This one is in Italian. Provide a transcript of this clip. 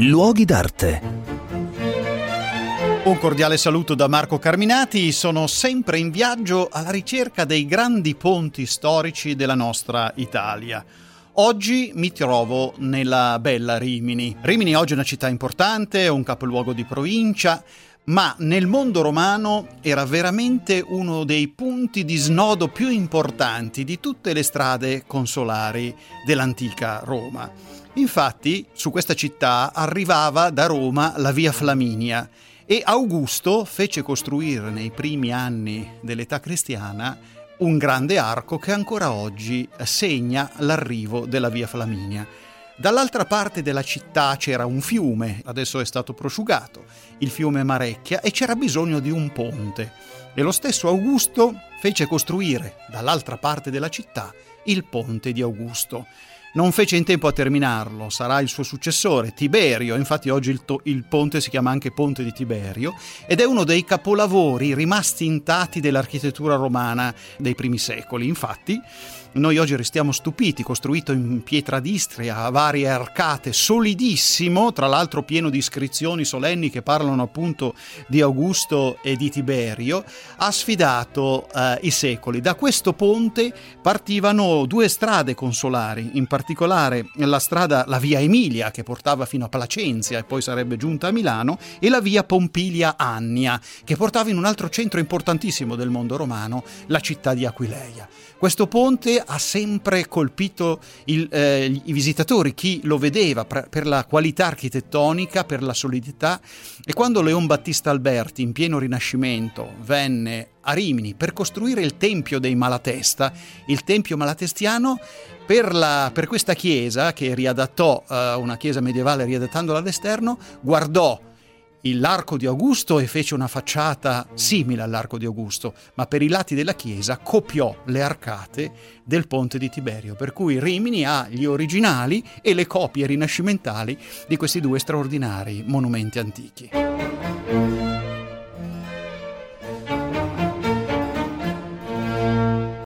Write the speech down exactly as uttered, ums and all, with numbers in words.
Luoghi d'arte. Un cordiale saluto da Marco Carminati. Sono sempre in viaggio alla ricerca dei grandi ponti storici della nostra Italia. Oggi mi trovo nella bella Rimini. Rimini oggi è una città importante, un capoluogo di provincia, ma nel mondo romano era veramente uno dei punti di snodo più importanti di tutte le strade consolari dell'antica Roma. Infatti, su questa città arrivava da Roma la Via Flaminia, e Augusto fece costruire nei primi anni dell'età cristiana un grande arco che ancora oggi segna l'arrivo della Via Flaminia. Dall'altra parte della città c'era un fiume, adesso è stato prosciugato, il fiume Marecchia, e c'era bisogno di un ponte. E lo stesso Augusto fece costruire dall'altra parte della città il Ponte di Augusto. Non fece in tempo a terminarlo, sarà il suo successore, Tiberio. Infatti oggi il, to- il ponte si chiama anche Ponte di Tiberio ed è uno dei capolavori rimasti intatti dell'architettura romana dei primi secoli. Infatti noi oggi restiamo stupiti, costruito in pietra d'Istria a varie arcate, solidissimo, tra l'altro pieno di iscrizioni solenni che parlano appunto di Augusto e di Tiberio, ha sfidato eh, i secoli. Da questo ponte partivano due strade consolari, in particolare la strada, la Via Emilia, che portava fino a Placentia e poi sarebbe giunta a Milano, e la Via Pompilia Annia, che portava in un altro centro importantissimo del mondo romano, la città di Aquileia. Questo ponte ha sempre colpito il, eh, i visitatori, chi lo vedeva, per la qualità architettonica, per la solidità. E quando Leon Battista Alberti, in pieno Rinascimento, venne a Rimini per costruire il Tempio dei Malatesta, il Tempio Malatestiano, per, la, per questa chiesa, che riadattò, eh, una chiesa medievale riadattandola all'esterno, guardò l'Arco di Augusto e fece una facciata simile all'Arco di Augusto, ma per i lati della chiesa copiò le arcate del Ponte di Tiberio, per cui Rimini ha gli originali e le copie rinascimentali di questi due straordinari monumenti antichi.